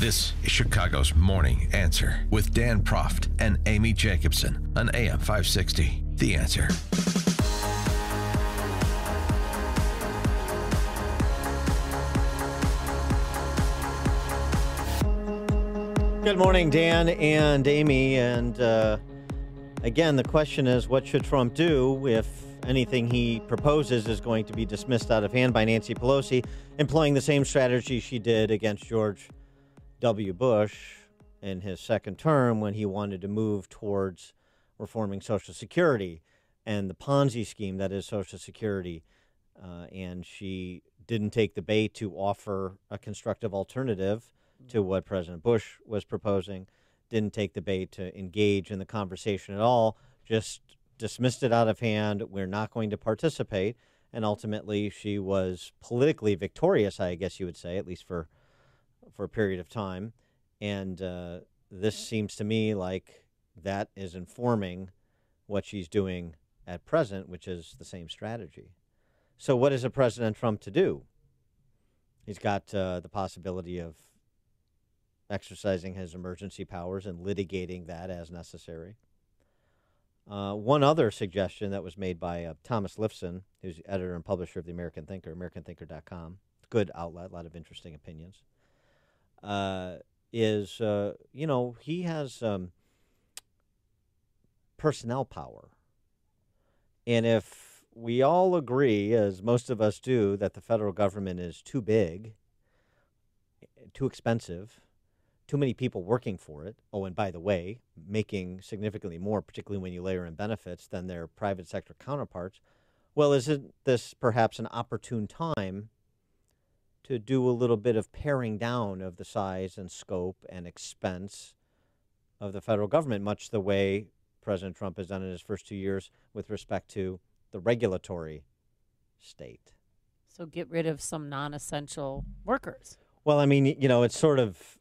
This is Chicago's Morning Answer with Dan Proft and Amy Jacobson on AM 560. The Answer. Good morning, Dan and Amy. And again, the question is, what should Trump do if anything he proposes is going to be dismissed out of hand by Nancy Pelosi, employing the same strategy she did against George W. Bush in his second term when he wanted to move towards reforming Social Security and the Ponzi scheme that is Social Security. And she didn't take the bait to offer a constructive alternative to what President Bush was proposing, didn't take the bait to engage in the conversation at all, just dismissed it out of hand. We're not going to participate. And ultimately, she was politically victorious, I guess you would say, at least for a period of time. And this seems to me like that is informing what she's doing at present, which is the same strategy. So what is President Trump to do? He's got the possibility of exercising his emergency powers and litigating that as necessary. One other suggestion that was made by Thomas Lifson, who's editor and publisher of the American Thinker, americanthinker.com, good outlet, a lot of interesting opinions, is, you know, he has personnel power. And if we all agree, as most of us do, that the federal government is too big, too expensive, too many people working for it. Oh, and by the way, making significantly more, particularly when you layer in benefits, than their private sector counterparts. Well, isn't this perhaps an opportune time to do a little bit of paring down of the size and scope and expense of the federal government, much the way President Trump has done in his first 2 years with respect to the regulatory state? So get rid of some non-essential workers. Well, I mean, you know, it's sort of...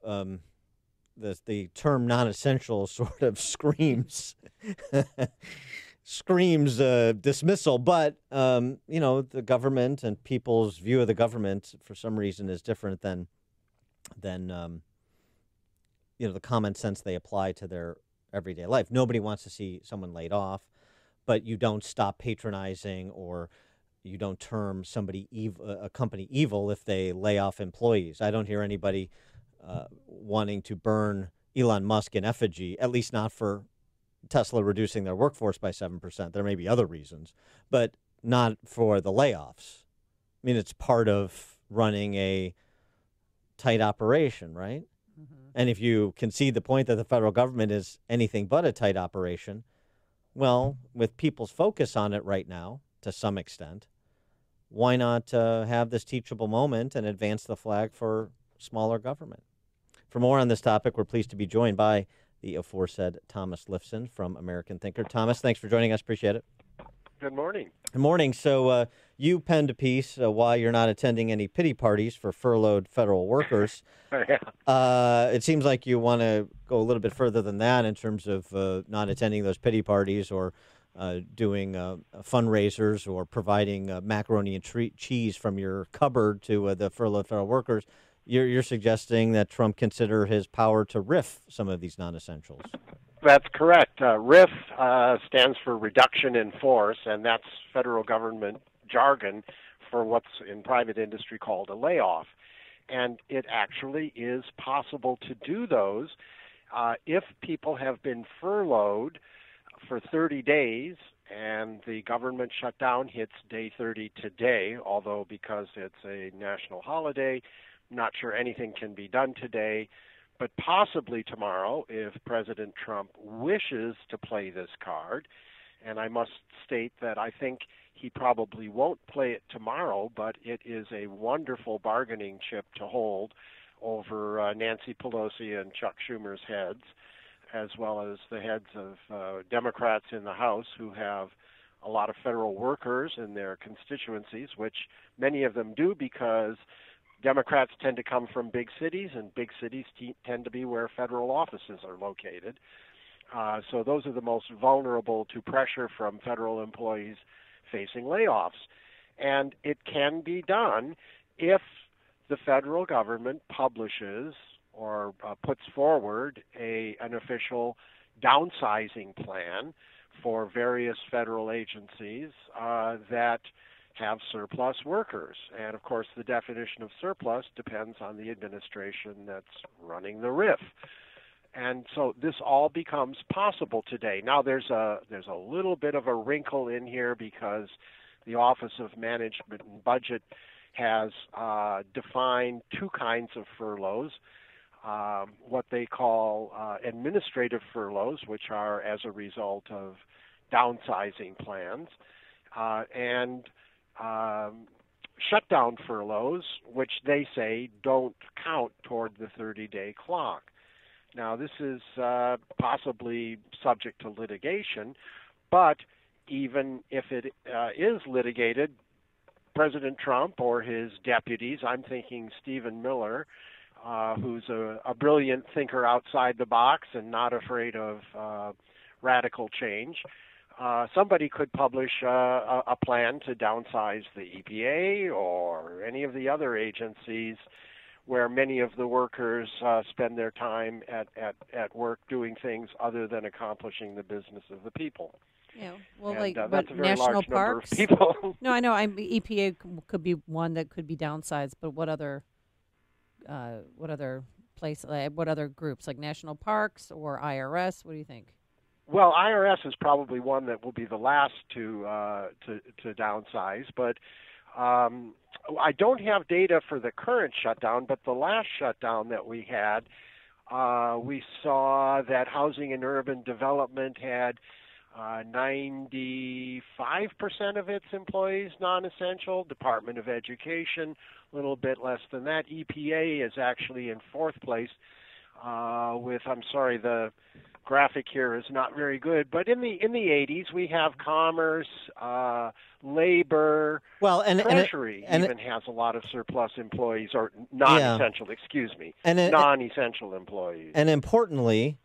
The term non-essential sort of screams dismissal. But, you know, the government and people's view of the government for some reason is different than you know, the common sense they apply to their everyday life. Nobody wants to see someone laid off, but you don't stop patronizing or you don't term somebody a company evil if they lay off employees. I don't hear anybody wanting to burn Elon Musk in effigy, at least not for Tesla reducing their workforce by 7%. There may be other reasons, but not for the layoffs. I mean, it's part of running a tight operation, right? Mm-hmm. And if you concede the point that the federal government is anything but a tight operation, well, with people's focus on it right now, to some extent, why not have this teachable moment and advance the flag for smaller government? For more on this topic, we're pleased to be joined by the aforesaid Thomas Lifson from American Thinker. Thomas, thanks for joining us. Appreciate it. Good morning. Good morning. So you penned a piece, Why You're Not Attending Any Pity Parties for Furloughed Federal Workers. Yeah. It seems like you want to go a little bit further than that in terms of not attending those pity parties or doing fundraisers or providing macaroni and cheese from your cupboard to the furloughed federal workers. You're suggesting that Trump consider his power to RIF some of these non-essentials. That's correct. RIF stands for reduction in force, and that's federal government jargon for what's in private industry called a layoff. And it actually is possible to do those if people have been furloughed for 30 days, and the government shutdown hits day 30 today, although because it's a national holiday, not sure anything can be done today, but possibly tomorrow if President Trump wishes to play this card. And I must state that I think he probably won't play it tomorrow, but it is a wonderful bargaining chip to hold over Nancy Pelosi and Chuck Schumer's heads, as well as the heads of Democrats in the House who have a lot of federal workers in their constituencies, which many of them do because Democrats tend to come from big cities, and big cities tend to be where federal offices are located. So those are the most vulnerable to pressure from federal employees facing layoffs. And it can be done if the federal government publishes or puts forward an official downsizing plan for various federal agencies that have surplus workers. And of course, the definition of surplus depends on the administration that's running the RIF. And so this all becomes possible today. Now there's a little bit of a wrinkle in here because the Office of Management and Budget has defined two kinds of furloughs, what they call administrative furloughs, which are as a result of downsizing plans, and shutdown furloughs, which they say don't count toward the 30-day clock. Now, this is possibly subject to litigation, but even if it is litigated, President Trump or his deputies, I'm thinking Stephen Miller, who's a brilliant thinker outside the box and not afraid of radical change, somebody could publish a plan to downsize the EPA or any of the other agencies where many of the workers spend their time at work doing things other than accomplishing the business of the people. Yeah, well, and, like that's a very national large parks. Number of people. No, I know. EPA could be one that could be downsized, but what other place? What other groups? Like national parks or IRS? What do you think? Well, IRS is probably one that will be the last to downsize, but I don't have data for the current shutdown. But the last shutdown that we had, we saw that Housing and Urban Development had 95% of its employees non-essential, Department of Education a little bit less than that. EPA is actually in fourth place with, I'm sorry, the graphic here is not very good, but in the 80s we have commerce, labor, well, and Treasury and has a lot of surplus employees or non-essential, yeah. Excuse me, and non-essential employees. And importantly,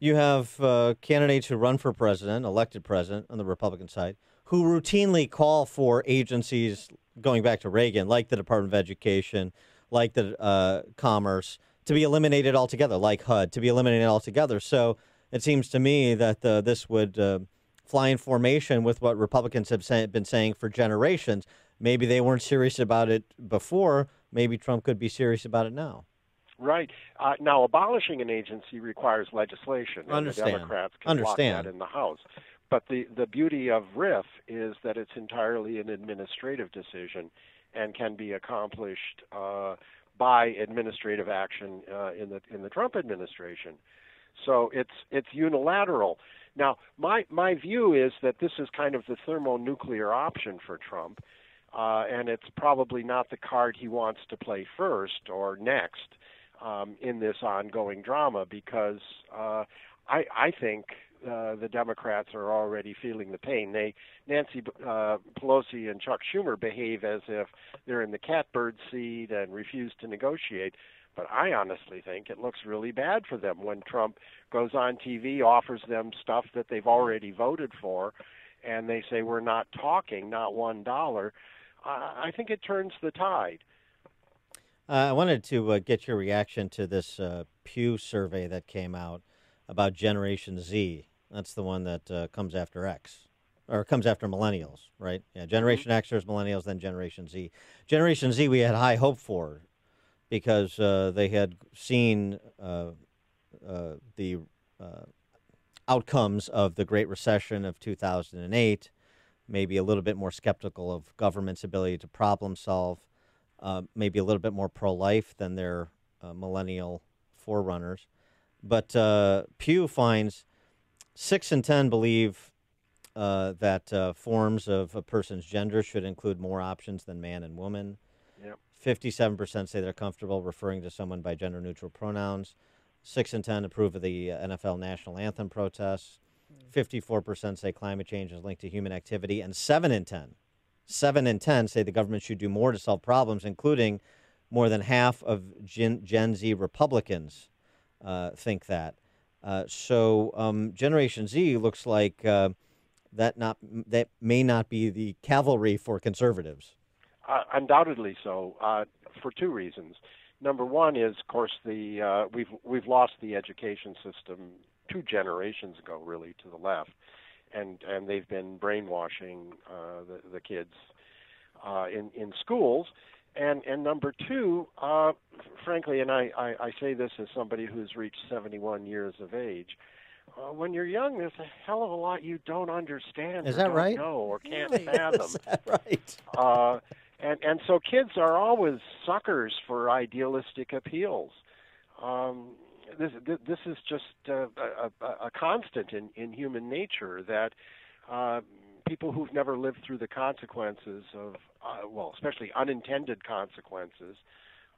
you have candidates who run for president, elected president on the Republican side, who routinely call for agencies going back to Reagan, like the Department of Education, like the Commerce, to be eliminated altogether, like HUD, to be eliminated altogether. So it seems to me that this would fly in formation with what Republicans have been saying for generations. Maybe they weren't serious about it before. Maybe Trump could be serious about it now. Right. Now, abolishing an agency requires legislation, and the Democrats can block that in the House. But the beauty of RIF is that it's entirely an administrative decision and can be accomplished by administrative action in the Trump administration. So it's unilateral. Now, my view is that this is kind of the thermonuclear option for Trump, and it's probably not the card he wants to play first or next. In this ongoing drama, because I think the Democrats are already feeling the pain. Nancy Pelosi and Chuck Schumer behave as if they're in the catbird seat and refuse to negotiate. But I honestly think it looks really bad for them when Trump goes on TV, offers them stuff that they've already voted for, and they say, we're not talking, not $1. I think it turns the tide. I wanted to get your reaction to this Pew survey that came out about Generation Z. That's the one that comes after X, or comes after millennials, right? Yeah, Generation Xers, millennials, then Generation Z. Generation Z we had high hope for because they had seen the outcomes of the Great Recession of 2008, maybe a little bit more skeptical of government's ability to problem solve. Maybe a little bit more pro-life than their millennial forerunners. But Pew finds 6 in 10 believe that forms of a person's gender should include more options than man and woman. Yep. 57% say they're comfortable referring to someone by gender-neutral pronouns. 6 in 10 approve of the NFL National Anthem protests. 54% say climate change is linked to human activity. And 7 in 10 say the government should do more to solve problems, including more than half of Gen Z Republicans think that. So Generation Z looks like that may not be the cavalry for conservatives. Undoubtedly so, for two reasons. Number one is, of course, the we've lost the education system 2 generations ago, really, to the left, and they've been brainwashing the kids in schools. And number two, frankly, and I say this as somebody who's reached 71 years of age, when you're young, there's a hell of a lot you don't understand. Is that right? No, or can't fathom. Is that right? And so kids are always suckers for idealistic appeals. This is just a constant in human nature, that people who've never lived through the consequences of, well, especially unintended consequences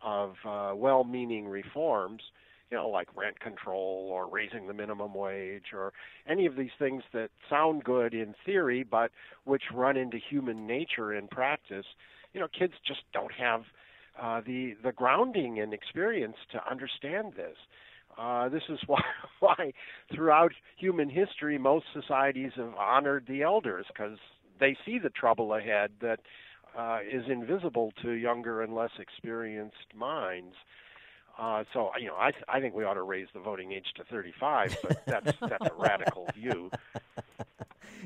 of well-meaning reforms, you know, like rent control or raising the minimum wage or any of these things that sound good in theory but which run into human nature in practice, you know, kids just don't have the grounding and experience to understand this. This is why throughout human history most societies have honored the elders, because they see the trouble ahead that is invisible to younger and less experienced minds. So, you know, I think we ought to raise the voting age to 35, but that's a radical view.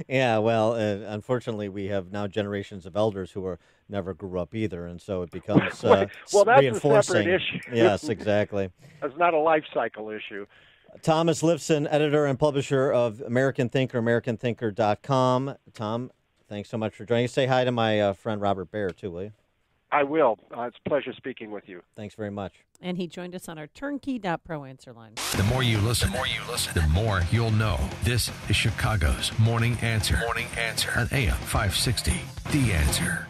Yeah, well, unfortunately, we have now generations of elders who never grew up either, and so it becomes well, that's reinforcing. A separate issue. Yes, exactly. It's not a life cycle issue. Thomas Lifson, editor and publisher of American Thinker, AmericanThinker.com. Tom, thanks so much for joining us. Say hi to my friend Robert Baer, too, will you? I will. It's a pleasure speaking with you. Thanks very much. And he joined us on our turnkey.pro answer line. The more you listen, the more you'll know. This is Chicago's Morning Answer. On AM 560, The Answer.